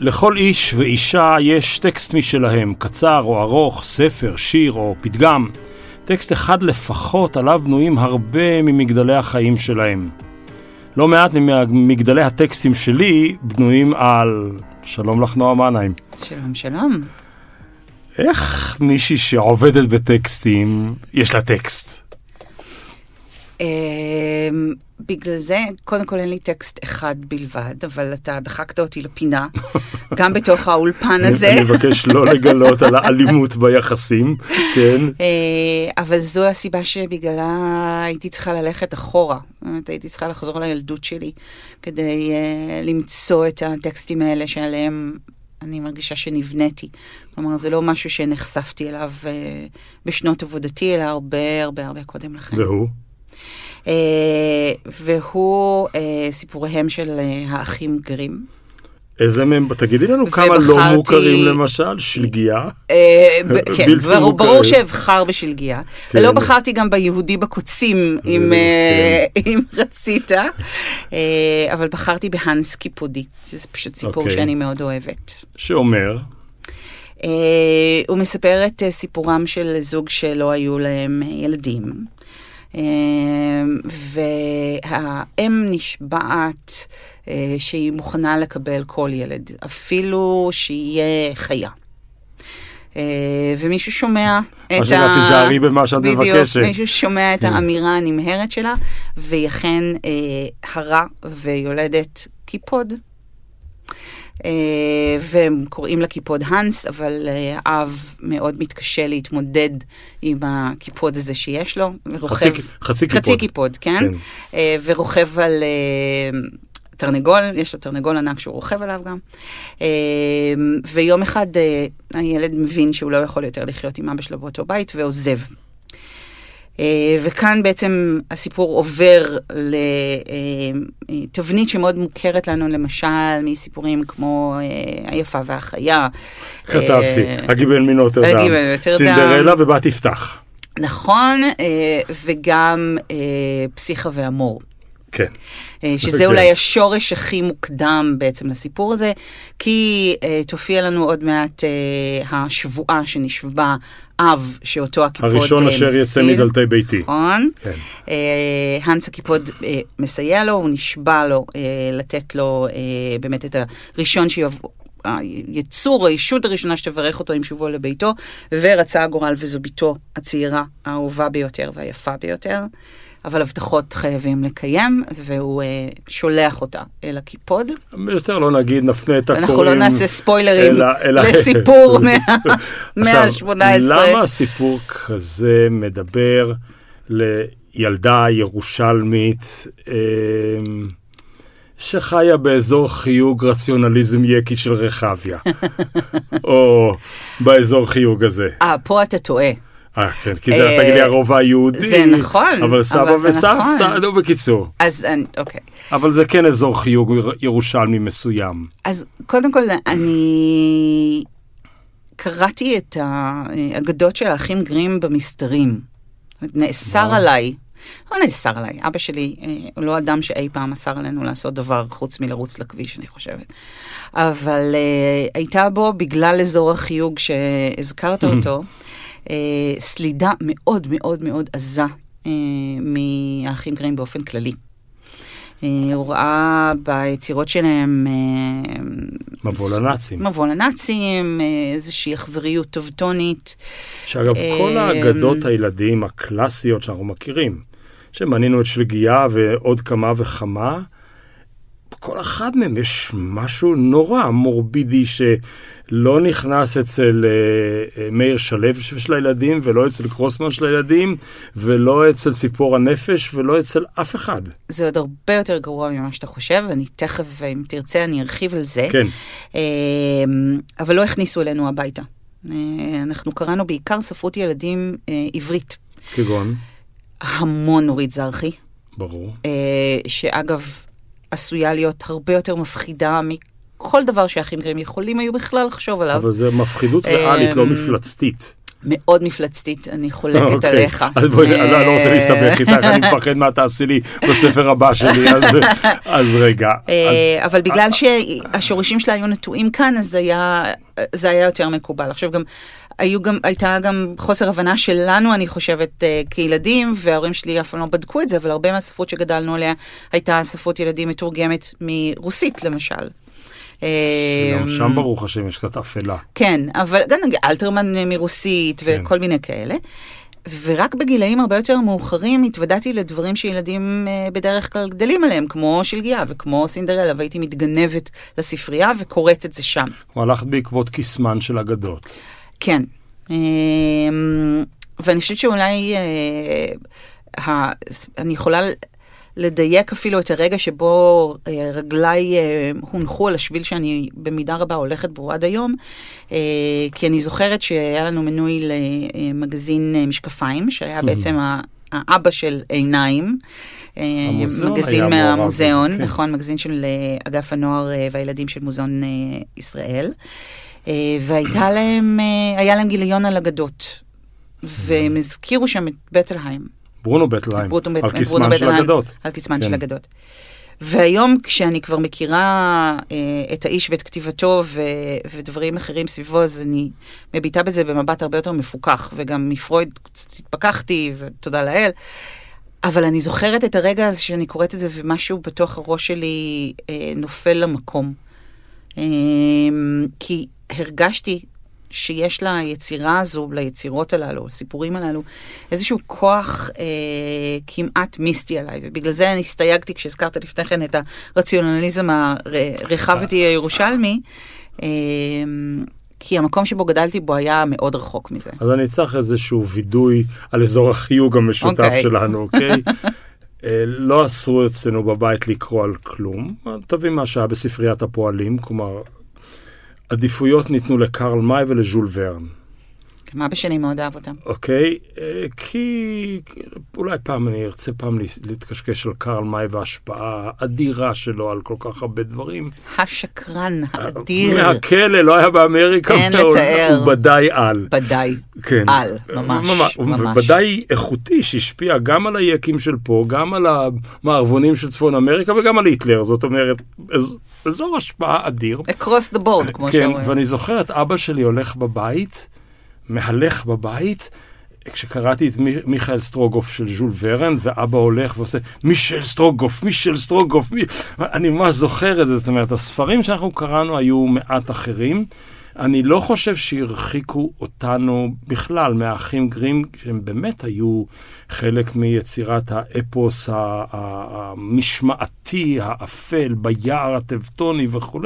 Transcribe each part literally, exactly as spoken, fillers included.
לכל איש ואישה יש טקסט משלהם, קצר או ארוך, ספר, שיר או פתגם. טקסט אחד לפחות עליו בנויים הרבה ממגדלי החיים שלהם. לא מעט ממגדלי הטקסטים שלי בנויים על... שלום לך נועה מנהיים. שלום, שלום. איך מישהי שעובדת בטקסטים יש לה טקסט? בגלל זה, קודם כל אין לי טקסט אחד בלבד, אבל אתה דחקת אותי לפינה, גם בתוך האולפן הזה. אני מבקש לא לגלות על האלימות ביחסים, כן. אבל זו הסיבה שבגללה הייתי צריכה ללכת אחורה. הייתי צריכה לחזור לילדות שלי, כדי למצוא את הטקסטים האלה שעליהם אני מרגישה שנבניתי. כלומר, זה לא משהו שנחשפתי אליו בשנות עבודתי, אלא הרבה הרבה הרבה קודם לכן. והוא? Uh, והוא uh, סיפוריהם של uh, האחים גרים. איזה מהם? תגידי לנו ובחרתי, כמה לא מוכרים למשל, שלגיה. Uh, ב- כן, ברור, ברור שהבחר בשלגיה. כן. ולא בחרתי גם ביהודי בקוצים, אם, uh, אם רצית. Uh, אבל בחרתי בהנס קיפודי, שזה פשוט סיפור okay. שאני מאוד אוהבת. שאומר... Uh, הוא מספר את uh, סיפורם של זוג שלא היו להם ילדים. והאם נשבעת שהיא מוכנה לקבל כל ילד, אפילו שיהיה חיה. ומישהו שומע את תיזהרי במה שאת מבקשת. מישהו שומע את האמירה הנמהרת שלה, והיא אכן הרה ויולדת קיפוד. והם קוראים לה קיפוד הנס, אבל האב מאוד מתקשה להתמודד עם הקיפוד הזה שיש לו. חצי, חצי קיפוד. חצי קיפוד, כן. כן. ורוכב על תרנגול, יש לו תרנגול ענק שהוא רוכב עליו גם. ויום אחד הילד מבין שהוא לא יכול יותר לחיות עם אבא שלו באותו בית, ועוזב. וכאן בעצם הסיפור עובר לתבנית שמאוד מוכרת לנו, למשל, מסיפורים כמו היפה והחיה. כתבתי, הגיבל מינות אדם, סינדרלה ובת יפתח. נכון, וגם פסיכה ואמור. כן. שזה אולי השורש הכי מוקדם בעצם לסיפור הזה, כי תופיע לנו עוד מעט השבועה שנשבע אב שאותו הקיפוד מציל. הראשון אשר יצא מדלתי ביתי. נכון. הנס הקיפוד מסייע לו, הוא נשבע לו לתת לו באמת את הראשון שיבוא, היצור, האישות הראשונה שתברך אותו עם שובו לביתו, ורצה הגורל וזו ביתו הצעירה, האהובה ביותר והיפה ביותר. אבל הבטחות חייבים לקיים, והוא אה, שולח אותה אל הקיפוד. יותר לא נגיד, נפנה את הקוראים. אנחנו לא נעשה ספוילרים אלא, אלא... לסיפור מאה שמונה עשרה. למה הסיפור כזה מדבר לילדה ירושלמית אה, שחיה באזור חיוג רציונליזם יקי של רחביה? או באזור חיוג הזה. אה, פה אתה טועה. אה, כן, כי זה תגיד לי הרוב היהודי. זה נכון. אבל סבא וסבתא, לא בקיצור. אז, אוקיי. אבל זה כן אזור חיוג ירושלמי מסוים. אז קודם כל, אני קראתי את האגדות של האחים גרים במסתרים. נאסר עליי. לא נאסר עליי. אבא שלי הוא לא אדם שאי פעם אסר עלינו לעשות דבר חוץ מלרוץ לכביש, אני חושבת. אבל הייתה בו, בגלל אזור החיוג שהזכרת אותו, Uh, סלידה מאוד מאוד מאוד עזה uh, מהאחים גרים באופן כללי. Uh, הוא ראה ביצירות שלהם uh, מבוא לנאצים. מבוא לנאצים, uh, איזושהי החזריות טובטונית. שאגב, uh, כל האגדות הילדים הקלאסיות שאנחנו מכירים, שמנינו את שלגיה ועוד כמה וכמה, בכל אחד מהם יש משהו נורא מורבידי שלא נכנס אצל אה, מאיר שלו של הילדים, ולא אצל קרוסמן של הילדים, ולא אצל סיפור הנפש, ולא אצל אף אחד. זה עוד הרבה יותר גרוע ממה שאתה חושב, אני תכף, אם תרצה, אני ארחיב על זה. כן. אה, אבל לא הכניסו אלינו הביתה. אה, אנחנו קראנו בעיקר ספרות ילדים אה, עברית. כגון? המון נורית זרחי. ברור. אה, שאגב... עשויה להיות הרבה יותר מפחידה מכל דבר שהאחים גרים יכולים היו בכלל לחשוב עליו. אבל זה מפחידות ריאלית, לא מפלצתית. מאוד מפלצתית, אני חולקת עליך. אני לא רוצה להסתבך איתך, אני מפחד מה תעשי לי בספר הבא שלי, אז רגע. אבל בגלל שהשורשים שלה היו נטועים כאן, אז זה היה יותר מקובל. עכשיו גם, הייתה גם חוסר הבנה שלנו, אני חושבת, כילדים, וההורים שלי אף לא בדקו את זה, אבל הרבה מהשפות שגדלנו עליה, הייתה שפות ילדים מתורגמת מרוסית, למשל. שגם שם ברוך השם יש קצת אפלה. כן, אבל גם אלתרמן מרוסית וכל מיני כאלה. ורק בגילאים הרבה יותר מאוחרים התוודעתי לדברים שילדים בדרך כלל גדלים עליהם, כמו שלגיה וכמו סינדרלה, והייתי מתגנבת לספרייה וקוראת את זה שם. הלכת בעקבות כיסמן של אגדות. כן. ואני חושבת שאולי אני יכולה לדייק אפילו את הרגע שבו רגליי הונחו על השביל שאני במידה רבה הולכת בו עד היום, כי אני זוכרת שהיה לנו מנוי למגזין משקפיים, שהיה בעצם האבא של עיניים, מגזין מהמוזיאון, נכון, מגזין של אגף הנוער והילדים של מוזיאון ישראל, והייתה להם, היה להם גיליון על אגדות, והם הזכירו שם את בטלהיים. ברונו בטלהיים, על כיסמן של אגדות. על כיסמן של אגדות. והיום כשאני כבר מכירה את האיש ואת כתיבתו ודברים אחרים סביבו, אז אני מביטה בזה במבט הרבה יותר מפוכח, וגם מפרויד התפקחתי, ותודה לאל. אבל אני זוכרת את הרגע הזה שאני קוראת את זה, ומשהו בתוך הראש שלי נופל למקום. כי הרגשתי שיש לה יצירה הזו, ליצירות הללו, לסיפורים הללו, איזשהו כוח אה, כמעט מיסטי עליי, ובגלל זה אני הסתייגתי כשהזכרת לפני כן את הרציונליזם הרחב ותהיה הירושלמי, אה, כי המקום שבו גדלתי בו היה מאוד רחוק מזה. אז אני צריך איזשהו וידוי על אזור החיוג המשותף okay. שלנו, אוקיי? Okay? לא אסרו אצלנו בבית לקרוא על כלום, תביא מה שהיה בספריית הפועלים, כלומר, עדיפויות ניתנו לקרל מאי ולז'ול ורן. מה בשני מאוד אהב אותם? אוקיי, כי אולי פעם אני ארצה פעם להתקשקש על קרל מאי וההשפעה האדירה שלו על כל כך הרבה דברים. השקרן האדיר. מהכלא, לא היה באמריקה. אין לתאר. הוא בדי על. בדי על, ממש. ובדי איכותי שהשפיע גם על היקים של פה, גם על המערבונים של צפון אמריקה וגם על היטלר. זאת אומרת, אזור השפעה אדיר. Across the board, כמו שאומרים. כן, ואני זוכר את אבא שלי הולך בבית, מהלך בבית, כשקראתי את מיכאל סטרוגוף של ז'ול ורן, ואבא הולך ועושה, מישל סטרוגוף, מישל סטרוגוף, מי... אני ממש זוכר את זה, זאת אומרת, הספרים שאנחנו קראנו היו מעט אחרים, אני לא חושב שהרחיקו אותנו בכלל מהאחים גרים, שהם באמת היו חלק מיצירת האפוס המשמעתי, האפל, ביער הטבטוני וכו'.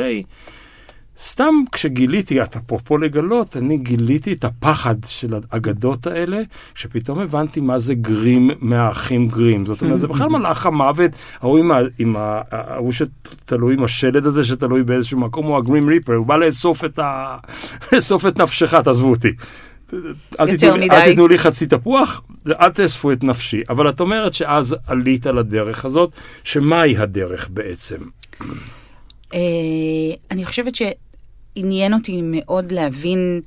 סתם כשגיליתי, אתה פה פה לגלות, אני גיליתי את הפחד של האגדות האלה, שפתאום הבנתי מה זה גרים מהאחים גרים. זאת אומרת, זה בכלל מלאך המוות, ההוא שתלוי עם השלד הזה, שתלוי באיזשהו מקום, הוא הגרים ריפר, הוא בא לאסוף את נפשך, תעזבו אותי. אל תתנו לי חצי תפוח, אל תאספו את נפשי. אבל את אומרת שאז עלית על הדרך הזאת, שמהי הדרך בעצם? אני חושבת ש... עניין אותי מאוד להבין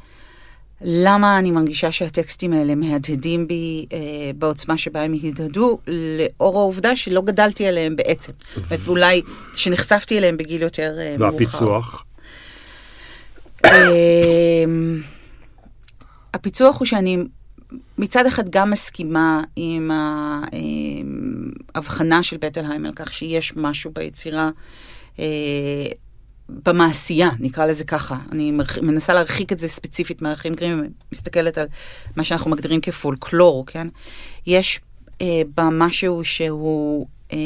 למה אני מרגישה שהטקסטים האלה מהדהדים בי אה, בעוצמה שבה הם התהדהדו, לאור העובדה שלא גדלתי עליהם בעצם. זאת אומרת, אולי שנחשפתי אליהם בגיל יותר אה, מאוחר. והפיצוח? אה, הפיצוח הוא שאני מצד אחד גם מסכימה עם ההבחנה של בטלהיים על כך שיש משהו ביצירה אה, במעשייה, נקרא לזה ככה. אני מנסה להרחיק את זה ספציפית מהאחים גרים, מסתכלת על מה שאנחנו מגדירים כפולקלור, כן? יש אה, בה משהו שהוא אה,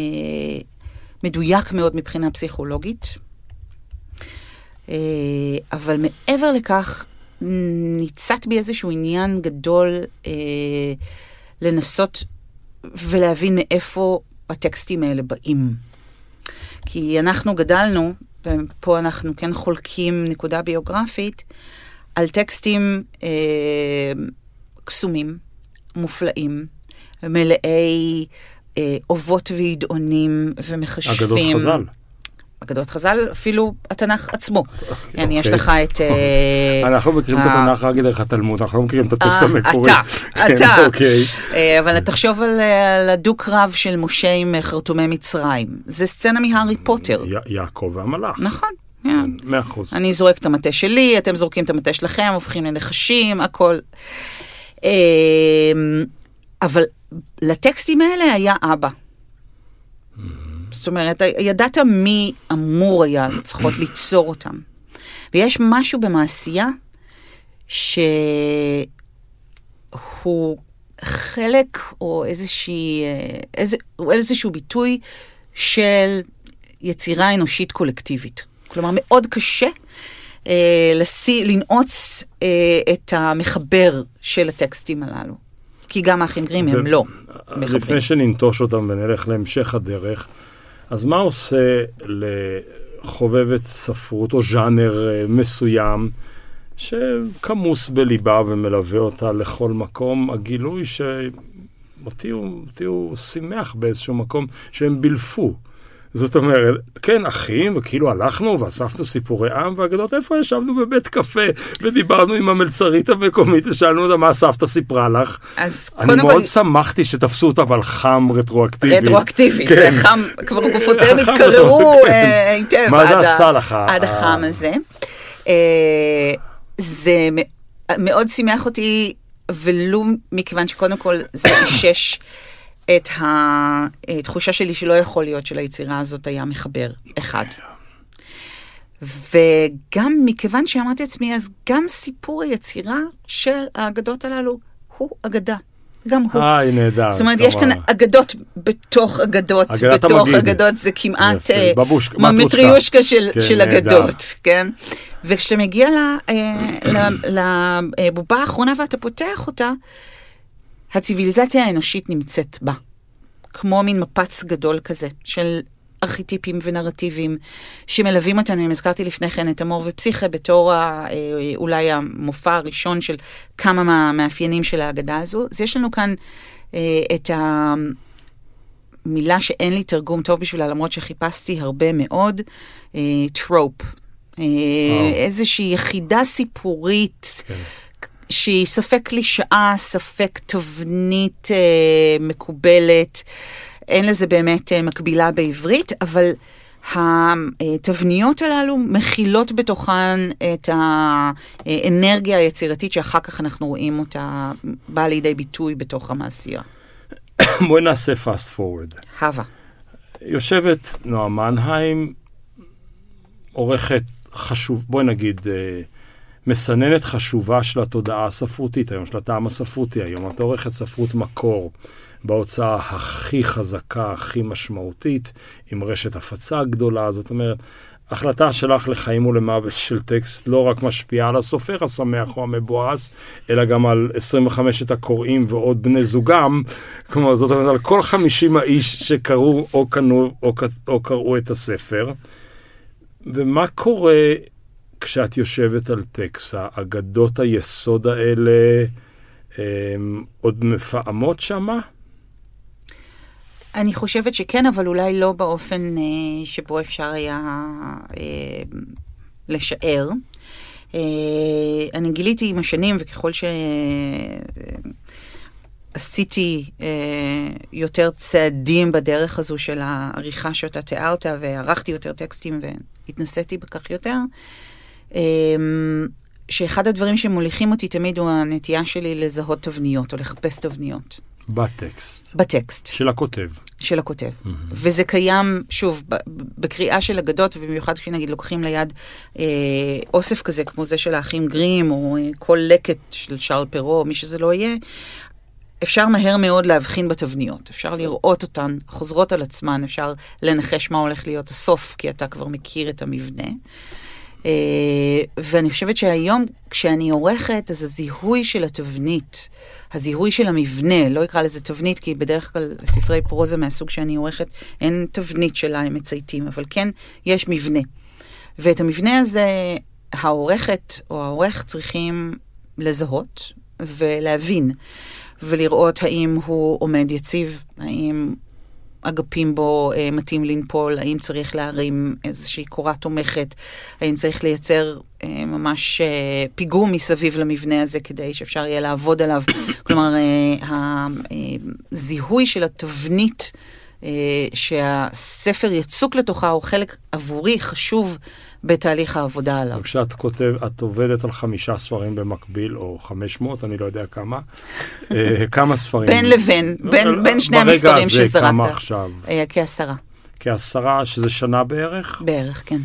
מדויק מאוד מבחינה פסיכולוגית, אה, אבל מעבר לכך, ניצת בי איזשהו עניין גדול אה, לנסות ולהבין מאיפה הטקסטים האלה באים. כי אנחנו גדלנו, ופה אנחנו כן חולקים נקודה ביוגרפית, על טקסטים אה, קסומים, מופלאים, מלאי אה, אובות וידעונים ומחשבים. אגדות חז"ל. אגדות חז"ל, אפילו התנ"ך עצמו. אני יש לך את... אנחנו מכירים את התנ"ך רק דרך התלמוד, אנחנו לא מכירים את הטקסט המקורי. אתה, אתה. אבל תחשוב על הדו-קרב של משה עם חרטומי מצרים. זה סצנה מהארי פוטר. יעקב והמלאך. נכון. מאה אחוז. אני זורק את המטה שלי, אתם זורקים את המטה שלכם, הופכים לנחשים, הכל. אבל לטקסטים האלה היה אבא. זאת אומרת, ידעת מי אמור היה לפחות ליצור אותם. ויש משהו במעשייה שהוא חלק או איזשהו ביטוי של יצירה אנושית קולקטיבית. כלומר, מאוד קשה לנעוץ את המחבר של הטקסטים הללו. כי גם האחים גרים הם לא מחברים. לפני שננטוש אותם ונלך להמשך הדרך, אז מה עושה לחובבת ספרות או ז'אנר מסוים, שכמוס בליבה ומלווה אותה לכל מקום, הגילוי שאותיו שימח באיזשהו מקום, שהם בלפו. זאת אומרת, כן, אחים, וכאילו הלכנו ואספנו סיפורי עם ואגדות, איפה ישבנו בבית קפה ודיברנו עם המלצרית המקומית, ושאלנו אותה מה הסבתא סיפרה לך. אני מאוד שמחתי שתפסו אותה, אבל חם רטרואקטיבי. רטרואקטיבי, זה חם, כבר גופותיהם התקררו היטב. מה זה עשה לך? עד החם הזה. זה מאוד שימח אותי, ולו מכיוון שקודם כל זה אישש, את התחושה שלי שלא יכול להיות של היצירה הזאת היה מחבר אחד. וגם מכיוון שאמרתי עצמי, אז גם סיפור היצירה של האגדות הללו הוא אגדה. גם הוא. איי, נהדר. זאת אומרת, יש כאן אגדות בתוך אגדות, בתוך אגדות, זה כמעט מטריושקה של אגדות, כן? וכשאתה מגיע לבובה האחרונה ואתה פותח אותה, הציביליזציה האנושית נמצאת בה, כמו מין מפץ גדול כזה, של ארכיטיפים ונרטיבים, שמלווים אותנו, אם הזכרתי לפני כן את אמור ופסיכה, בתור אולי המופע הראשון של כמה מהמאפיינים של ההגדה הזו, אז יש לנו כאן אה, את המילה שאין לי תרגום טוב בשבילה, למרות שחיפשתי הרבה מאוד, אה, טרופ, אה, oh. איזושהי יחידה סיפורית, כן. שהיא ספק לשעה, ספק תבנית אה, מקובלת, אין לזה באמת אה, מקבילה בעברית, אבל התבניות הללו מכילות בתוכן את האנרגיה היצירתית, שאחר כך אנחנו רואים אותה באה לידי ביטוי בתוך המעשייה. בואי נעשה fast forward. הווה. יושבת נועה מנהיים, עורכת חשוב, בואי נגיד... אה, מסננת חשובה של התודעה הספרותית, היום של הטעם הספרותי, היום את עורכת ספרות מקור, בהוצאה הכי חזקה, הכי משמעותית, עם רשת הפצה גדולה, זאת אומרת, החלטה שלך לחיים ולמוות של טקסט, לא רק משפיעה על הסופר השמח או המבואס, אלא גם על עשרים וחמישה הקוראים ועוד בני זוגם, כלומר, זאת אומרת, על כל חמישים האיש שקראו או קנו, או, או קראו את הספר, ומה קורה... כשאת יושבת על טקסט, האגדות היסוד האלה הם, עוד מפעמות שמה? אני חושבת שכן, אבל אולי לא באופן אה, שבו אפשר היה אה, לשער. אה, אני גיליתי עם השנים, וככל שעשיתי אה, יותר צעדים בדרך הזו של העריכה שאותה תיארת, וערכתי יותר טקסטים והתנסיתי בכך יותר, שאחד הדברים שמוליכים אותי תמיד הוא הנטייה שלי לזהות תבניות או לחפש תבניות. בטקסט. בטקסט. של הכותב. של הכותב. Mm-hmm. וזה קיים, שוב, בקריאה של אגדות, ובמיוחד כשנגיד לוקחים ליד אה, אוסף כזה, כמו זה של האחים גרים, או אה, כל לקט של שארל פרו, או מי שזה לא יהיה, אפשר מהר מאוד להבחין בתבניות, אפשר לראות אותן, חוזרות על עצמן, אפשר לנחש מה הולך להיות הסוף, כי אתה כבר מכיר את המבנה. ואני חושבת שהיום כשאני עורכת, אז הזיהוי של התבנית, הזיהוי של המבנה, לא יקרא לזה תבנית, כי בדרך כלל ספרי פרוזה מהסוג שאני עורכת, אין תבנית שלה, הם מצייתים, אבל כן יש מבנה. ואת המבנה הזה, העורכת או העורך צריכים לזהות ולהבין, ולראות האם הוא עומד יציב, האם אגפים בו אה, מתאים לנפול, האם צריך להרים איזושהי קורה תומכת, האם צריך לייצר אה, ממש אה, פיגום מסביב למבנה הזה כדי שאפשר יהיה לעבוד עליו. כלומר, אה, הזיהוי של התבנית אה, שהספר יצוק לתוכה הוא חלק עבורי חשוב בתהליך העבודה עליו. כשאת כותב, את עובדת על חמישה ספרים במקביל, או חמש מאות, אני לא יודע כמה. כמה ספרים? בין לבין, בין שני המספרים שזרקת. ברגע הזה, כמה עכשיו? כעשרה. כעשרה, שזה שנה בערך? בערך, כן.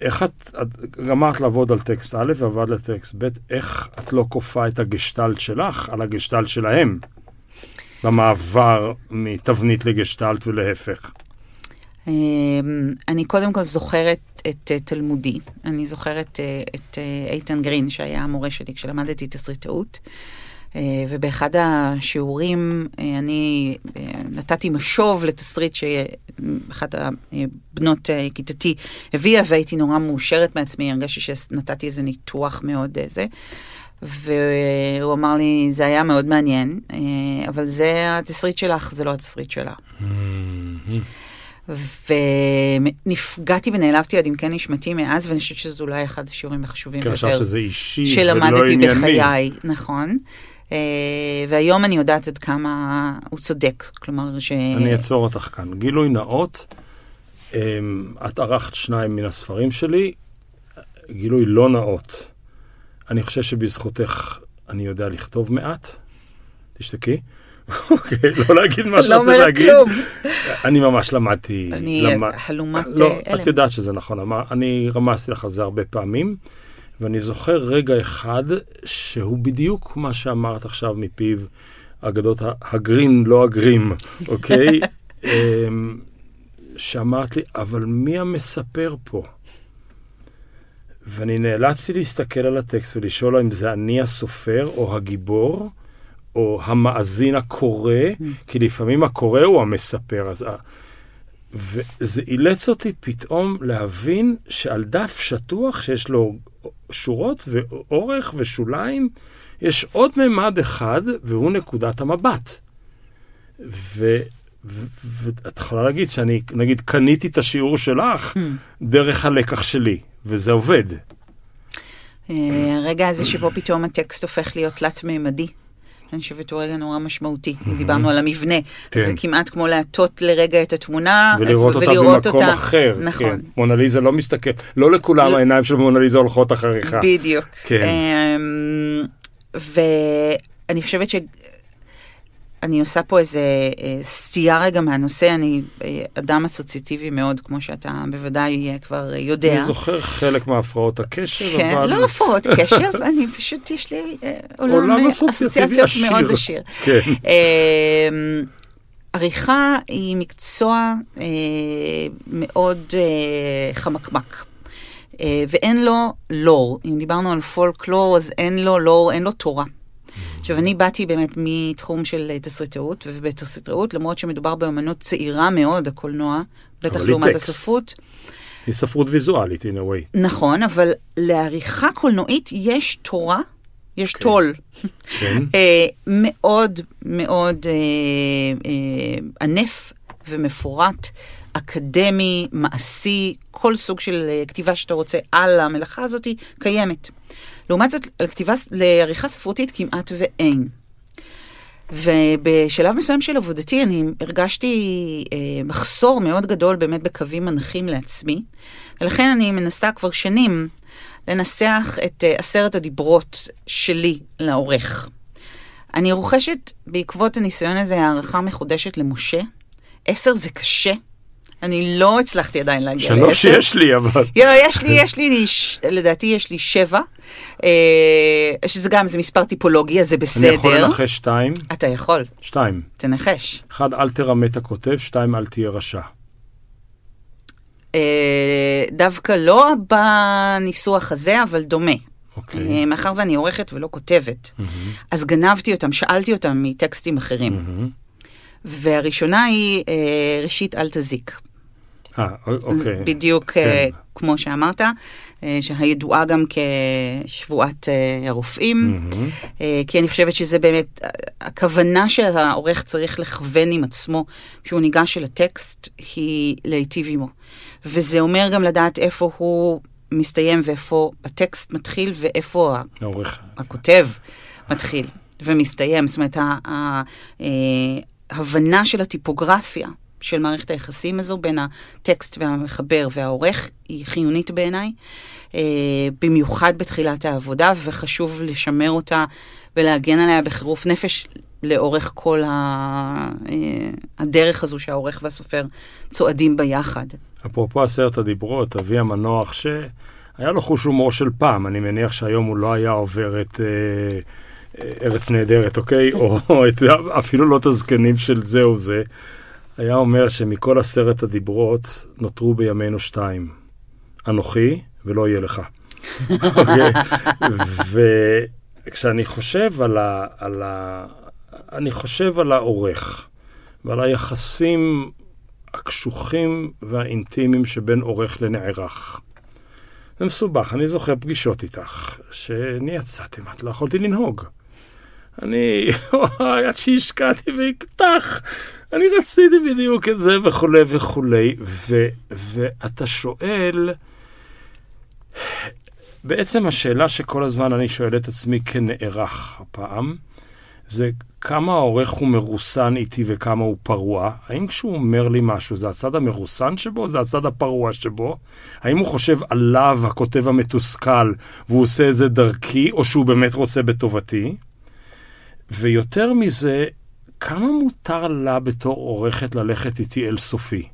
איך את, גמרת לעבוד על טקסט א' ועבד לטקסט ב', איך את לא קופה את הגשטלט שלך על הגשטלט שלהם? במעבר מתבנית לגשטלט ולהפך. אני קודם כל זוכרת את תלמודי, אני זוכרת את איתן גרין שהיה המורה שלי כשלמדתי תסריטאות, ובאחד השיעורים אני נתתי משוב לתסריט שאחת הבנות כיתתי הביאה, והייתי נורא מאושרת מעצמי, הרגשתי שנתתי איזה ניתוח מאוד זה, והוא אמר לי, זה היה מאוד מעניין, אבל זה התסריט שלך, זה לא התסריט שלה. ונפגעתי ונעלבתי עד אם כן נשמתי מאז, ואני חושבת שזה אולי אחד השיעורים החשובים יותר שלמדתי בחיי, נכון. והיום אני יודעת עד כמה הוא צודק, כלומר ש... אני אעצור אותך כאן. גילוי נאות, את ערכת שניים מן הספרים שלי, גילוי לא נאות. אני חושב שבזכותך אני יודע לכתוב מעט, תשתקי. אוקיי, לא להגיד מה שאת רוצה להגיד. אני ממש למדתי... אני חלומת אלם. את יודעת שזה נכון, אני רמזתי לך על זה הרבה פעמים, ואני זוכר רגע אחד שהוא בדיוק מה שאמרת עכשיו מפיו, אגדות הגרין, לא הגרים, אוקיי? שאמרת לי, אבל מי המספר פה? ואני נאלצתי להסתכל על הטקסט ולשאול אם זה אני הסופר או הגיבור, או המאזין הקורא, כי לפעמים הקורא הוא המספר. וזה אילץ אותי פתאום להבין שעל דף שטוח, שיש לו שורות ואורך ושוליים, יש עוד ממד אחד, והוא נקודת המבט. ואת יכולה להגיד שאני, נגיד, קניתי את השיעור שלך דרך הלקח שלי, וזה עובד. הרגע הזה שבו פתאום הטקסט הופך להיות תלת-ממדי. אני חושבת הוא רגע נורא משמעותי, mm-hmm. דיברנו על המבנה, כן. זה כמעט כמו להטות לרגע את התמונה, ולראות אותה ולראות במקום אותה... אחר, נכון. כן. מונליזה לא מסתכל, לא לכולם ל... העיניים של מונליזה הולכות אחריך. בדיוק. כן. Um, ואני חושבת ש... אני עושה פה איזה סטייה רגע מהנושא, אני אדם אסוציאטיבי מאוד, כמו שאתה בוודאי כבר יודע. אני זוכר חלק מהפרעות הקשב, כן, אבל... לא הפרעות קשב, אני פשוט, יש לי עולם אסוציאציות מאוד עשיר. כן. עריכה היא מקצוע מאוד חמקמק. ואין לו לור. אם דיברנו על פולקלור, אז אין לו לור, אין לו תורה. עכשיו, אני באתי באמת מתחום של תסריטאות, ובתסריטאות, למרות שמדובר באמנות צעירה מאוד, הקולנוע, בטח לעומת הספרות. היא ספרות ויזואלית, in a way. נכון, אבל לעריכה קולנועית יש תורה, יש תול. כן. מאוד מאוד ענף ומפורט, אקדמי, מעשי, כל סוג של כתיבה שאתה רוצה על המלאכה הזאת קיימת. לעומת זאת, לכתיבה, לעריכה ספרותית כמעט ואין. ובשלב מסוים של עבודתי, אני הרגשתי אה, מחסור מאוד גדול באמת בקווים מנחים לעצמי, ולכן אני מנסה כבר שנים לנסח את אה, עשרת הדיברות שלי לעורך. אני רוכשת בעקבות הניסיון הזה הערכה מחודשת למשה. עשר זה קשה. אני לא הצלחתי עדיין להגיע לעשר. שלוש יש לי, אבל... יש לי, יש לי, לדעתי יש לי שבע, שזה גם, זה מספר טיפולוגי, אז זה בסדר. אני יכול לנחש שתיים. אתה יכול. שתיים. תנחש. אחד, אל תרמה את הכותב, שתיים, אל תהיה רשע. דווקא לא בניסוח הזה, אבל דומה. אוקיי. מאחר ואני עורכת ולא כותבת, אז גנבתי אותם, שאלתי אותם מטקסטים אחרים. והראשונה היא, ראשית, אל תזיק. אה, אוקיי. בדיוק כן. uh, כמו שאמרת, uh, שהידועה גם כשבועת uh, הרופאים, mm-hmm. uh, כי אני חושבת שזה באמת, הכוונה שהעורך צריך לכוון עם עצמו, כשהוא ניגש אל הטקסט, היא להיטיב עמו. וזה אומר גם לדעת איפה הוא מסתיים, ואיפה הטקסט מתחיל, ואיפה העורך. הכותב מתחיל ומסתיים. זאת אומרת, ההבנה של הטיפוגרפיה, של מערכת היחסים הזו, בין הטקסט והמחבר והעורך, היא חיונית בעיניי, במיוחד בתחילת העבודה, וחשוב לשמר אותה ולהגן עליה בחירוף נפש, לאורך כל הדרך הזו שהעורך והסופר צועדים ביחד. אפרופו עשרת הדיברות, אבי המנוח שהיה לו חוש הומור של פעם, אני מניח שהיום הוא לא היה עובר את ארץ נהדרת, אוקיי? או אפילו לא את הזקנים של זה או זה. היה אומר שמכל עשרת הדיברות נותרו בימינו שתיים. אנוכי ולא יהיה לך. אוקיי? וכשאני חושב על ה... על ה... אני חושב על העורך ועל היחסים הקשוחים והאינטימיים שבין עורך לנערך. זה מסובך, אני זוכר פגישות איתך, שאני יצאתי, את לא יכולתי לנהוג. אני, וואי, עד שהשקעתי והקטח, אני רציתי בדיוק את זה וכו' וכו'. ו, ואתה שואל, בעצם השאלה שכל הזמן אני שואל את עצמי כנערך הפעם, זה כמה העורך הוא מרוסן איתי וכמה הוא פרוע. האם כשהוא אומר לי משהו, זה הצד המרוסן שבו, זה הצד הפרוע שבו? האם הוא חושב עליו, הכותב המתוסכל, והוא עושה איזה דרכי, או שהוא באמת רוצה בטובתי? ויותר מזה, כמה מותר לה בתור עורכת ללכת איתי אל סופי?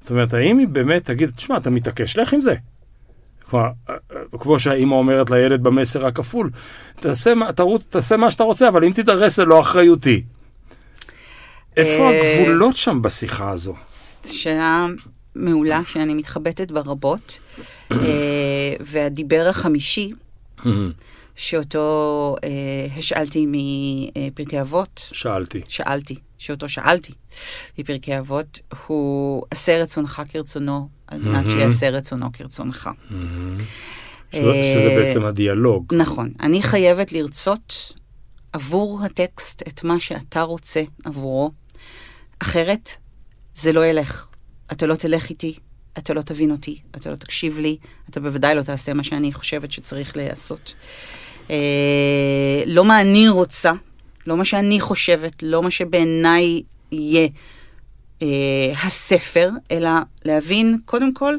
זאת אומרת, האם היא באמת תגיד, תשמע, אתה מתעקש, לך עם זה. כבר, כמו שהאימא אומרת לילד במסר הכפול, תעשה, תעשה מה שאתה רוצה, אבל אם תתארס זה לא אחריותי. איפה הגבולות שם בשיחה הזו? שאלה מעולה שאני מתחבטת ברבות, והדיבר החמישי, שאותו השאלתי מפרקי אבות. שאלתי. שאלתי, שאותו שאלתי מפרקי אבות, הוא עשה רצונך כרצונו, על מנת שיעשה רצונו כרצונך. שזה בעצם הדיאלוג. נכון. אני חייבת לרצות עבור הטקסט את מה שאתה רוצה עבורו. אחרת, זה לא ילך. אתה לא תלך איתי, אתה לא תבין אותי, אתה לא תקשיב לי, אתה בוודאי לא תעשה מה שאני חושבת שצריך לעשות. לא מה אני רוצה, לא מה שאני חושבת, לא מה שבעיניי יהיה. הספר, אלא להבין קודם כל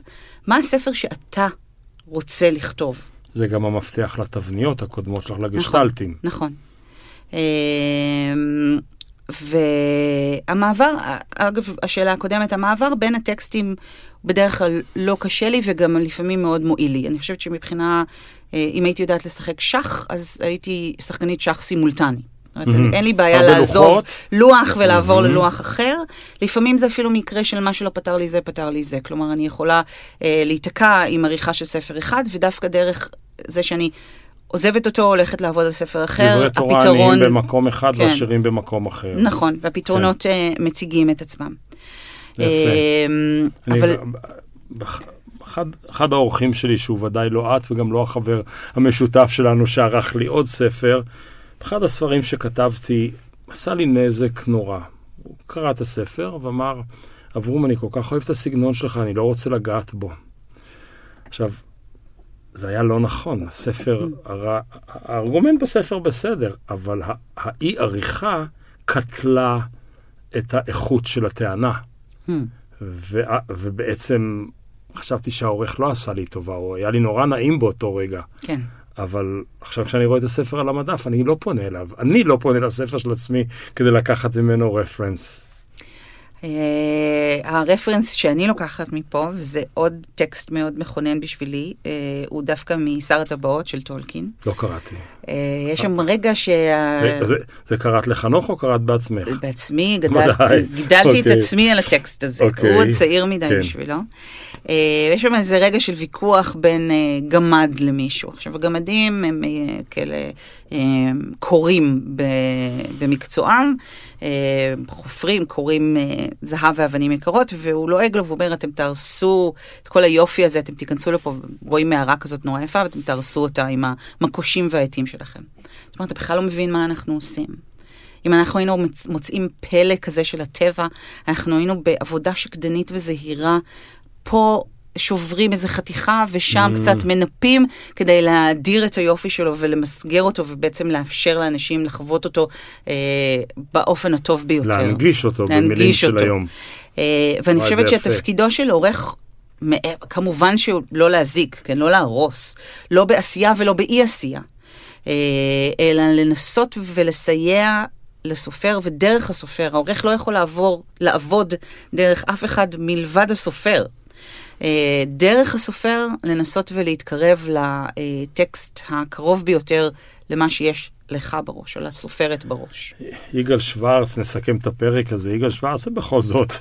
מה הספר שאתה רוצה לכתוב. זה גם המפתח לתבניות הקודמות שלך לגשטלטים. נכון. והמעבר, אגב, השאלה הקודמת, המעבר בין הטקסטים בדרך כלל לא קשה לי וגם לפעמים מאוד מועיל לי. אני חושבת שמבחינה, אם הייתי יודעת לשחק שח, אז הייתי שחקנית שח סימולטני. אין לי בעיה לעזוב לוח ולעבור ללוח אחר. לפעמים זה אפילו מקרה של מה שלא פתר לי זה, פתר לי זה. כלומר, אני יכולה להיתקע עם עריכה של ספר אחד, ודווקא דרך זה שאני עוזבת אותו, הולכת לעבוד על ספר אחר. דברי תורה עניים במקום אחד, ועשירים במקום אחר. נכון, והפתרונות מציגים את עצמם. יפה. אחד, אחד האורחים שלי, שהוא ודאי לא את, וגם לא החבר המשותף שלנו, שערך לי עוד ספר, אחד הספרים שכתבתי, עשה לי נזק נורא. הוא קרא את הספר ואמר, אברום, אני כל כך אוהב את הסגנון שלך, אני לא רוצה לגעת בו. עכשיו, זה היה לא נכון. הספר, הר... הארגומנט בספר בסדר, אבל האי עריכה קטלה את האיכות של הטענה. ו... ובעצם חשבתי שהעורך לא עשה לי טובה, הוא היה לי נורא נעים באותו רגע. כן. אבל עכשיו כשאני רואה את הספר על המדף, אני לא פונה אליו. אני לא פונה לספר של עצמי כדי לקחת ממנו רפרנס. הרפרנס שאני לוקחת מפה, וזה עוד טקסט מאוד מכונן בשבילי, הוא דווקא משר הטבעות של טולקין. לא קראתי. יש שם רגע שה... זה קראת לחנוך או קראת בעצמך? בעצמי, גדלתי את עצמי על הטקסט הזה. הוא עוד צעיר מדי בשבילו. יש שם איזה רגע של ויכוח בין גמד למישהו. עכשיו, הגמדים הם כאלה קוראים במקצועם, חופרים, קוראים זהב ואבנים יקרות, והוא לועג לו ואומר, אתם תהרסו את כל היופי הזה, אתם תיכנסו לפה, רואים מערה כזאת נורא יפה, ואתם תהרסו אותה עם המקושים והעיתים שלכם. זאת אומרת, אתה בכלל לא מבין מה אנחנו עושים. אם אנחנו היינו מוצאים פלא כזה של הטבע, אנחנו היינו בעבודה שקדנית וזהירה, פה שוברים איזה חתיכה, ושם mm. קצת מנפים, כדי להדיר את היופי שלו, ולמסגר אותו, ובעצם לאפשר לאנשים לחוות אותו, אה, באופן הטוב ביותר. להנגיש אותו, להנגיש במילים של אותו. היום. אה, ואני חושבת שהתפקידו של עורך, כמובן שלא להזיק, כן? לא להרוס, לא בעשייה ולא באי עשייה, אה, אלא לנסות ולסייע לסופר ודרך הסופר. העורך לא יכול לעבור, לעבוד דרך אף אחד מלבד הסופר. דרך הסופר לנסות ולהתקרב לטקסט הקרוב ביותר למה שיש לך בראש, או לסופרת בראש. יגאל שוורץ, נסכם את הפרק הזה. יגאל שוורץ, זה בכל זאת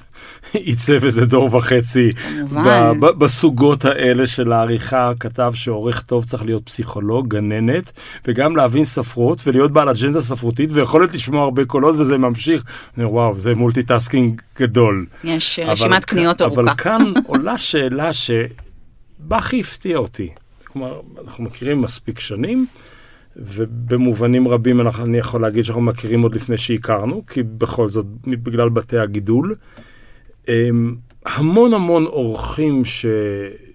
עיצב איזה דור וחצי ב- ב- בסוגות האלה של העריכה. כתב שעורך טוב צריך להיות פסיכולוג, גננת, וגם להבין ספרות, ולהיות בעל אג'נדה ספרותית, ויכולת לשמוע הרבה קולות, וזה ממשיך. וואו, זה מולטיטאסקינג גדול. יש אבל, רשימת קניות ארוכה. אבל כאן עולה שאלה שבכי הפתיע אותי. כלומר, אנחנו מכירים מספיק שנים, ובמובנים רבים אני יכול להגיד שאנחנו מכירים עוד לפני שהכרנו, כי בכל זאת, בגלל בתי הגידול, המון המון עורכים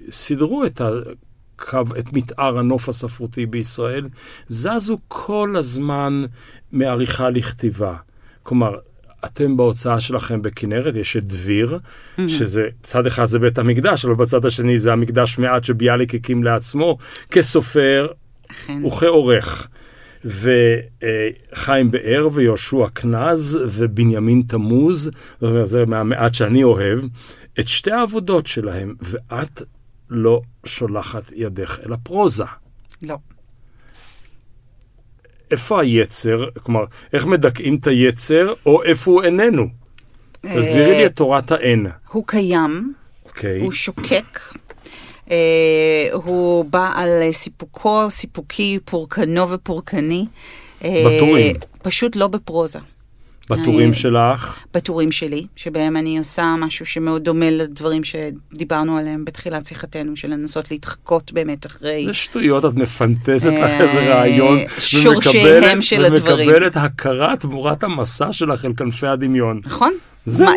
שסידרו את הקו, את מתאר הנוף הספרותי בישראל, זזו כל הזמן מעריכה לכתיבה. כלומר, אתם בהוצאה שלכם בכנרת, יש את דביר, mm-hmm. שזה, צד אחד זה בית המקדש, אבל בצד השני זה המקדש מעט שביאליק הקים לעצמו, כסופר, וכעורך, וחיים באר ויהושע כנז ובנימין תמוז, זה מהמעט שאני אוהב, את שתי העבודות שלהם, ואת לא שולחת ידך אל הפרוזה. לא. איפה היצר, כלומר, איך מדכאים את היצר, או איפה הוא איננו? תסבירי לי את תורת האין. הוא קיים, הוא שוקק, הוא בא על סיפוקו, סיפוקי, פורקנו ופורקני. בטורים. פשוט לא בפרוזה. בטורים שלך? בטורים שלי, שבהם אני עושה משהו שמאוד דומה לדברים שדיברנו עליהם בתחילת שיחתנו, של לנסות להתחקות באמת אחרי... זה שטויות, את מפנטזת לך איזה רעיון. שורשיהם של הדברים. ומקבלת הכרה תמורת המסע שלך אל כנפי הדמיון. נכון?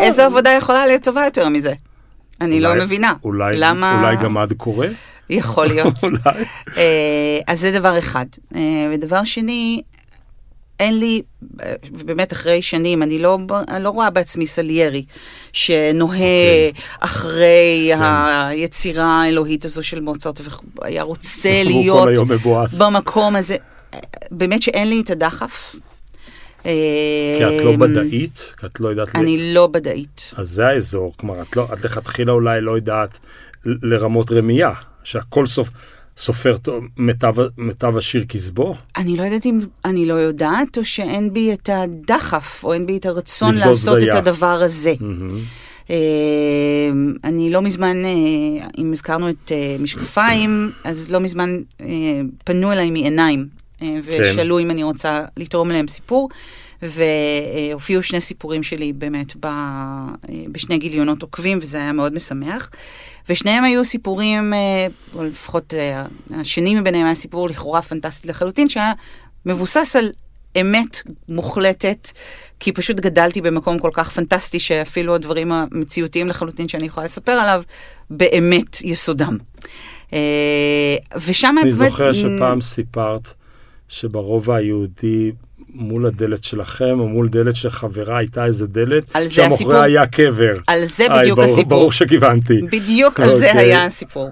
איזו עבודה יכולה להיות טובה יותר מזה? אני לא מבינה. אולי גם עד קורה? יכול להיות. אז זה דבר אחד. ודבר שני, אין לי, באמת אחרי שנים, אני לא רואה בעצמי סליירי, שנוהה אחרי היצירה האלוהית הזו של מוצרט, והיה רוצה להיות במקום הזה. באמת שאין לי את הדחף. כי את לא בדאית, כי את לא יודעת... אני לא בדאית. אז זה האזור, כלומר, את לכתחילה אולי לא יודעת לרמות רמייה, שהכל סוף... סופר מיטב השיר כסבו? אני לא יודעת אם אני לא יודעת, או שאין בי את הדחף, או אין בי את הרצון לעשות את הדבר הזה. אני לא מזמן, אם הזכרנו את משקפיים, אז לא מזמן פנו אליי מעיניים, ושאלו אם אני רוצה לתרום להם סיפור, והופיעו שני סיפורים שלי באמת בשני גיליונות עוקבים, וזה היה מאוד משמח. ושניהם היו סיפורים, או לפחות השני מביניהם היה סיפור לכאורה פנטסטי לחלוטין, שהיה מבוסס על אמת מוחלטת, כי פשוט גדלתי במקום כל כך פנטסטי, שאפילו הדברים המציאותיים לחלוטין שאני יכולה לספר עליו, באמת יסודם. ושם... אני זוכר שפעם סיפרת שברובע היהודי, מול הדלת שלכם, או מול דלת של חברה, הייתה איזה דלת, שהמוכרה היה קבר. על זה בדיוק הסיפור. ברור שכיוונתי. בדיוק על זה היה הסיפור.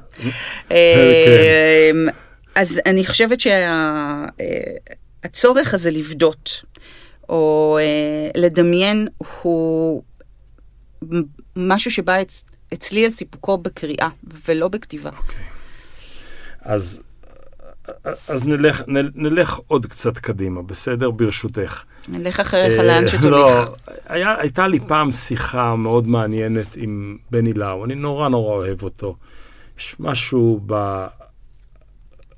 אז אני חושבת שהצורך הזה לבדות, או לדמיין, הוא משהו שבא אצלי על סיפוקו בקריאה, ולא בכתיבה. אז אז נלך, נלך עוד קצת קדימה, בסדר? ברשותך. נלך אחריך לאן שתוליך. לא, הייתה לי פעם שיחה מאוד מעניינת עם בני לאו, אני נורא נורא אוהב אותו. יש משהו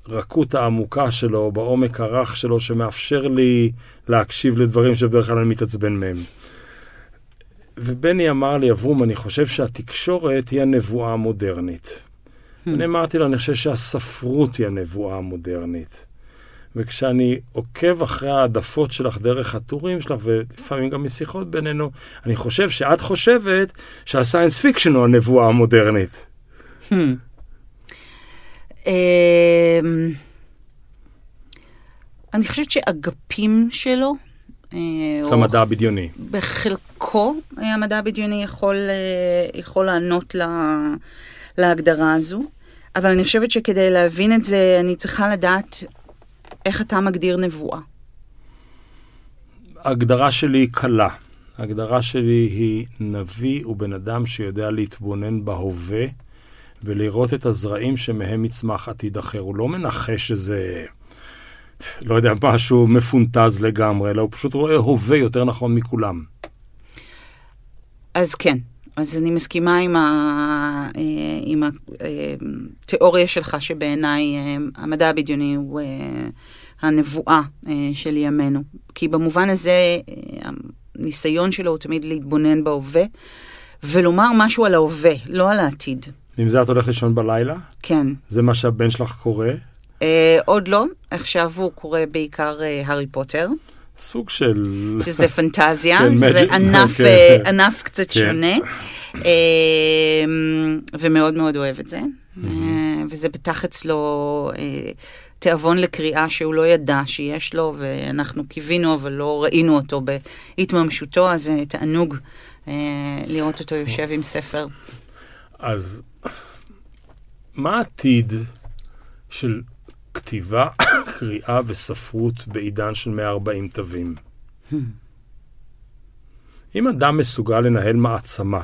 ברקות העמוקה שלו, בעומק הרך שלו, שמאפשר לי להקשיב לדברים שבדרך כלל אני מתעצבן מהם. ובני אמר לי, אברום, אני חושב שהתקשורת היא הנבואה המודרנית. אני אמרתי לה, אני חושב שהספרות היא הנבואה המודרנית. וכשאני עוקב אחרי העדפות שלך דרך הטורים שלך, ולפעמים גם משיחות בינינו, אני חושב שאת חושבת שהסיינס פיקשן הוא הנבואה המודרנית. אני חושבת שאגפים שלו, המדע הבדיוני. בחלקו המדע הבדיוני יכול לענות להגדרה הזו, אבל אני חושבת שכדי להבין את זה, אני צריכה לדעת איך אתה מגדיר נבואה. ההגדרה שלי היא קלה. ההגדרה שלי היא נביא ובן אדם שיודע להתבונן בהווה, ולראות את הזרעים שמהם יצמח עתיד אחר. הוא לא מנחש שזה, לא יודע, משהו מפונטז לגמרי, אלא הוא פשוט רואה הווה יותר נכון מכולם. אז כן. אז אני מסכימה עם, ה, עם התיאוריה שלך, שבעיניי המדע הבדיוני הוא הנבואה של ימינו. כי במובן הזה, הניסיון שלו הוא תמיד להתבונן בהווה, ולומר משהו על ההווה, לא על העתיד. עם זה את הולך לישון בלילה? כן. זה מה שהבן שלך קורא? אה, עוד לא. עכשיו הוא קורא בעיקר הארי פוטר. סוג של... שזה פנטזיה, זה ענף, ענף קצת שונה, ומאוד מאוד אוהב את זה, וזה בטח אצלו תיאבון לקריאה שהוא לא ידע שיש לו, ואנחנו קיווינו, אבל לא ראינו אותו בהתממשותו, אז תענוג לראות אותו יושב עם ספר. אז מה העתיד של... כתיבה, קריאה וספרות בעידן של מאה וארבעים תווים. אם אדם מסוגל לנהל מעצמה,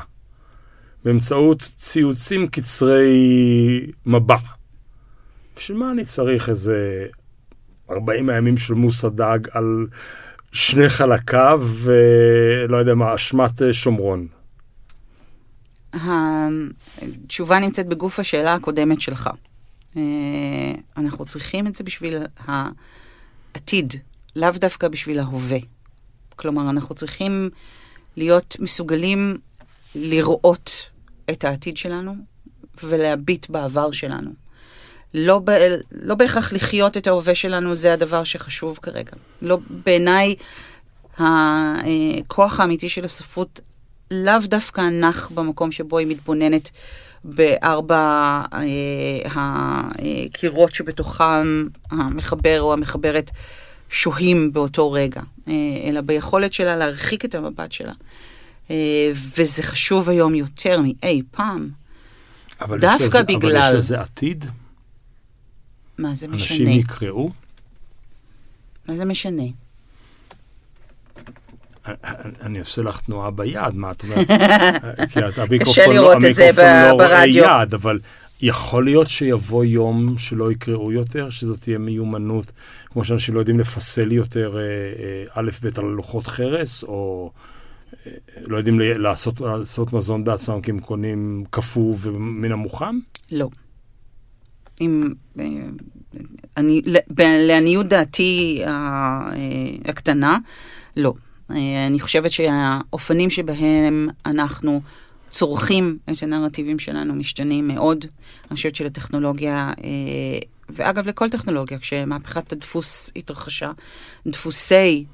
באמצעות ציוצים קצרי מבע, בשביל מה אני צריך איזה ארבעים הימים של מוסא דג על שני חלקיו, ולא יודע מה, אשמת שומרון? התשובה נמצאת בגוף השאלה הקודמת שלך. אנחנו צריכים את זה בשביל העתיד, לאו דווקא בשביל ההווה. כלומר, אנחנו צריכים להיות מסוגלים לראות את העתיד שלנו ולהביט בעבר שלנו. לא, ב... לא בהכרח לחיות את ההווה שלנו, זה הדבר שחשוב כרגע. לא, בעיניי, הכוח האמיתי של הספרות לאו דווקא נח במקום שבו היא מתבוננת בארבע הקירות שבתוכם המחבר או המחברת שוהים באותו רגע, אלא ביכולת שלה להרחיק את המבט שלה. וזה חשוב היום יותר מאי פעם. דווקא בגלל... אבל יש לזה עתיד? מה זה משנה? אנשים יקראו? מה זה משנה? אני עושה לך תנועה ביד, מה את אומרת? קשה לראות את זה ברדיו. אבל יכול להיות שיבוא יום שלא יקראו יותר, שזאת תהיה מיומנות, כמו שאנשים לא יודעים לפסל יותר א' ב' על לוחות חרס, או לא יודעים לעשות מזון בעצמם, כי הם קונים קפוא ומן המוכן? לא. אם... לעניות דעתי הקטנה, לא. אני חושבת שהאופנים שבהם אנחנו צורכים את הנרטיבים שלנו משתנים מאוד. אני חושבת שלטכנולוגיה, ואגב לכל טכנולוגיה, כשמהפכת הדפוס התרחשה, דפוסי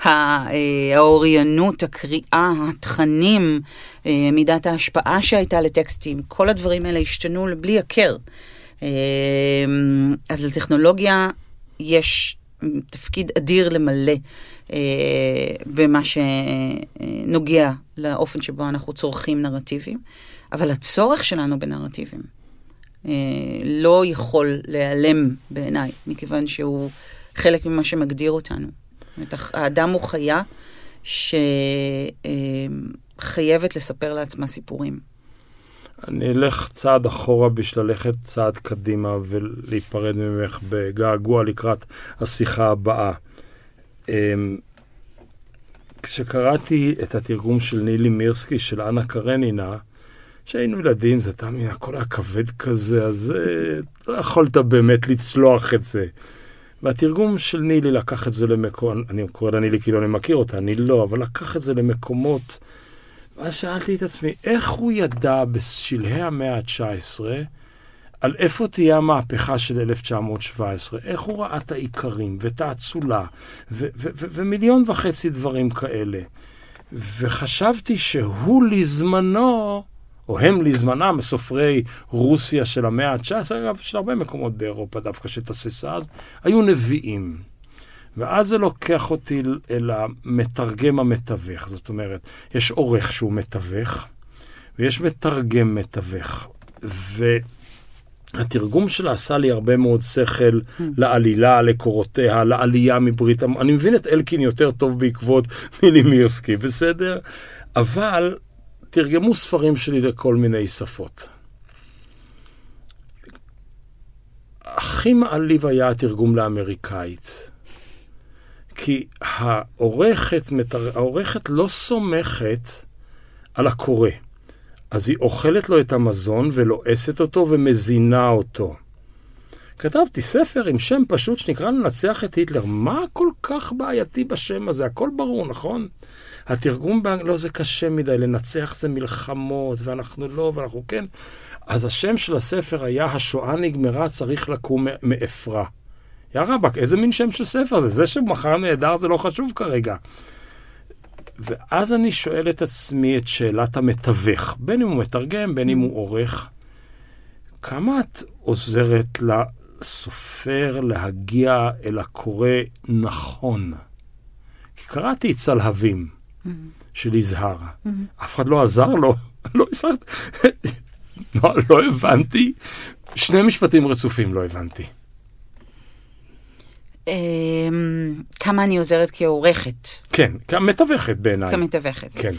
האוריינות, הקריאה, התכנים, מידת ההשפעה שהייתה לטקסטים, כל הדברים האלה השתנו בלי הכר. אז לטכנולוגיה יש תפקיד אדיר למלא אה, במה שנוגע לאופן שבו אנחנו צורכים נרטיבים, אבל הצורך שלנו בנרטיבים אה, לא יכול להיעלם בעיניי, מכיוון שהוא חלק ממה שמגדיר אותנו. האדם הוא חיה שחייבת לספר לעצמה סיפורים. אני אלך צעד אחורה בשביל ללכת צעד קדימה ולהיפרד ממך בגעגוע לקראת השיחה הבאה. כשקראתי את התרגום של נילי מירסקי של אנה קרנינה, כשהיינו ילדים, זה תמיד הכל היה כבד כזה, אז לא יכולת באמת לצלוח את זה. והתרגום של נילי לקח את זה למקומות, אני קורא לה נילי כאילו אני מכיר אותה, אני לא, אבל לקח את זה למקומות, ואז שאלתי את עצמי, איך הוא ידע בשלהי המאה ה-תשע עשרה, על איפה תהיה המהפכה של אלף תשע מאות שבע עשרה, איך הוא ראה את העיקרים ואת האצולה, ו- ו- ו- ומיליון וחצי דברים כאלה. וחשבתי שהוא לזמנו, או הם לזמנם, מסופרי רוסיה של המאה ה-תשע עשרה, אגב, של הרבה מקומות באירופה, דווקא שתססה אז, היו נביאים. ואז זה לוקח אותי אל המתרגם המתווך. זאת אומרת, יש עורך שהוא מתווך, ויש מתרגם מתווך. והתרגום שלה עשה לי הרבה מאוד שכל לעלילה, לקורותיה, לעלייה מברית. אני מבין את אלקין יותר טוב בעקבות נילי מירסקי, בסדר? אבל תרגמו ספרים שלי לכל מיני שפות. הכי מעליב היה התרגום לאמריקאית, כי העורכת, העורכת לא סומכת על הקורא, אז היא אוכלת לו את המזון ולועסת אותו ומזינה אותו. כתבתי ספר עם שם פשוט שנקרא לנצח את היטלר. מה כל כך בעייתי בשם הזה? הכל ברור, נכון? התרגום באנגלית, לא, זה קשה מדי, לנצח זה מלחמות, ואנחנו לא, ואנחנו כן. אז השם של הספר היה, השואה נגמרה, צריך לקום מאפרה. יא רבק, איזה מין שם של ספר זה? זה שמחר נהדר זה לא חשוב כרגע. ואז אני שואל את עצמי את שאלת המתווך, בין אם הוא מתרגם, בין אם הוא עורך. כמה את עוזרת לסופר להגיע אל הקורא נכון? כי קראתי את צלהבים של יזהר. אף אחד לא עזר לו. לא הבנתי. שני משפטים רצופים לא הבנתי. כמה אני עוזרת כעורכת. כן, כמתווכת בעיניי. כמתווכת. כן.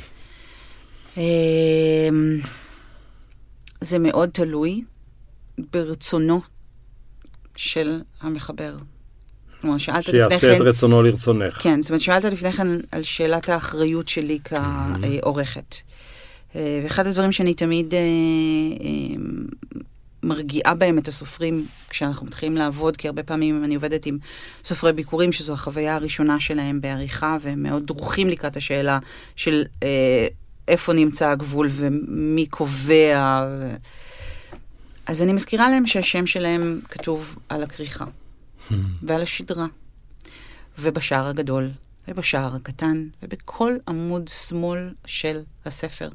זה מאוד תלוי ברצונו של המחבר. שיעשה את רצונו לרצונך. כן, זאת אומרת, שאלת לפני כן על שאלת האחריות שלי כעורכת. ואחד הדברים שאני תמיד מרגיעה בהם את הסופרים כשאנחנו מתחילים לעבוד, כי הרבה פעמים אני עובדת עם סופרי ביקורים, שזו החוויה הראשונה שלהם בעריכה, והם מאוד דרוכים לקראת השאלה של אה, איפה נמצא הגבול ומי קובע. ו... אז אני מזכירה להם שהשם שלהם כתוב על הכריכה, hmm. ועל השדרה, ובשער הגדול, ובשער הקטן, ובכל עמוד שמאל של הספר.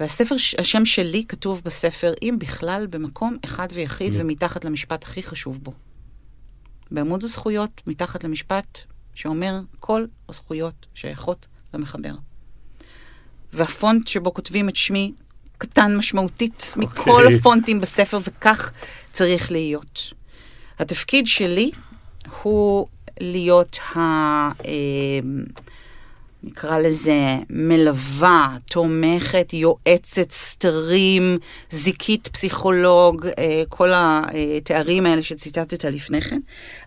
והספר, השם שלי כתוב בספר, אם בכלל, במקום אחד ויחיד, mm. ומתחת למשפט הכי חשוב בו. בעמוד הזכויות, מתחת למשפט שאומר, כל הזכויות שייכות למחבר. והפונט שבו כותבים את שמי, קטן משמעותית okay. מכל הפונטים בספר, וכך צריך להיות. התפקיד שלי הוא להיות ה... נקרא לזה מלווה, תומכת, יועצת, סתרים, זיקית, פסיכולוג, כל התארים האלה שציטטת לפני כן.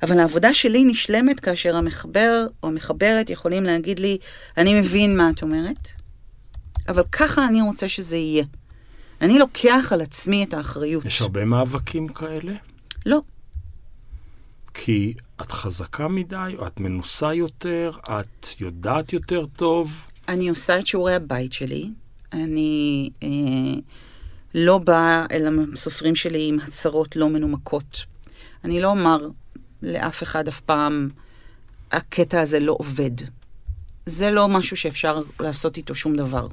אבל העבודה שלי נשלמת כאשר המחבר או מחברת יכולים להגיד לי, אני מבין מה את אומרת, אבל ככה אני רוצה שזה יהיה. אני לוקח על עצמי את האחריות. יש הרבה מאבקים כאלה? לא. כי את חזקה מדי, או את מנוסה יותר, את יודעת יותר טוב. אני עושה את שיעורי הבית שלי. אני אה, לא באה אל הסופרים שלי עם הצהרות לא מנומקות. אני לא אומר לאף אחד אף פעם, הקטע הזה לא עובד. זה לא משהו שאפשר לעשות איתו שום דבר.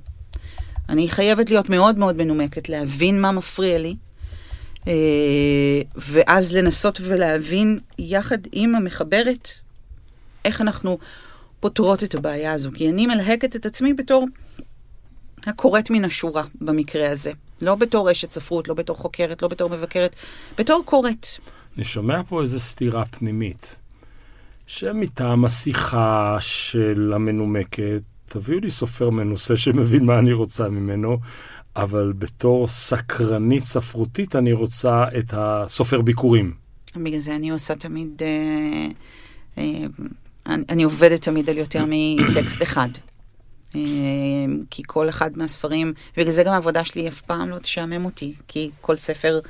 אני חייבת להיות מאוד מאוד מנומקת, להבין מה מפריע לי, ואז לנסות ולהבין יחד עם המחברת איך אנחנו פותרות את הבעיה הזו. כי אני מלהקת את עצמי בתור הקוראת מן השורה במקרה הזה. לא בתור אשת ספרות, לא בתור חוקרת, לא בתור מבקרת, בתור קוראת. אני שומע פה איזו סתירה פנימית, שמטעם השיחה של המנומקת, תביאו לי סופר מנוסה שמבין מה אני רוצה ממנו, אבל בתור סקרנית ספרותית אני רוצה את הסופר ביקורים. בגלל זה אני עושה תמיד, אה, אה, אני עובדת תמיד על יותר מטקסט אחד. כי כל אחד מהספרים, בגלל זה גם העבודה שלי אף פעם לא תשעמם אותי, כי כל ספר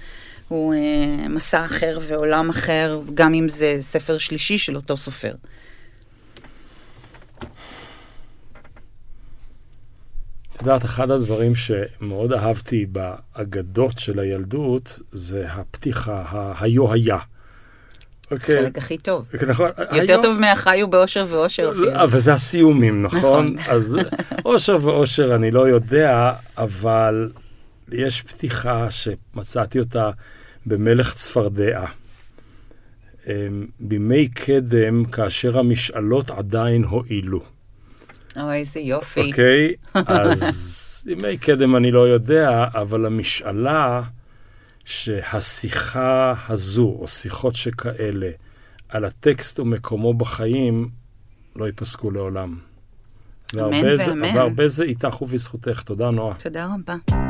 הוא מסע אחר ועולם אחר, גם אם זה ספר שלישי של אותו סופר. את יודעת, אחד הדברים שמאוד אהבתי באגדות של הילדות, זה הפתיחה, היו היה. חלק הכי טוב. יותר טוב מהחיו באושר ואושר. אבל זה הסיומים, נכון? אז אושר ואושר אני לא יודע, אבל יש פתיחה שמצאתי אותה במלך צפרדע. בימי קדם, כאשר המשאלות עדיין הועילו. או, איזה יופי. אוקיי, אז בימי קדם אני לא יודע, אבל המשאלה... שהשיחה הזו, או שיחות שכאלה, על הטקסט ומקומו בחיים, לא ייפסקו לעולם. אמן ואמן. והרבה זה איתך ובזכותך. תודה, נועה. תודה רבה.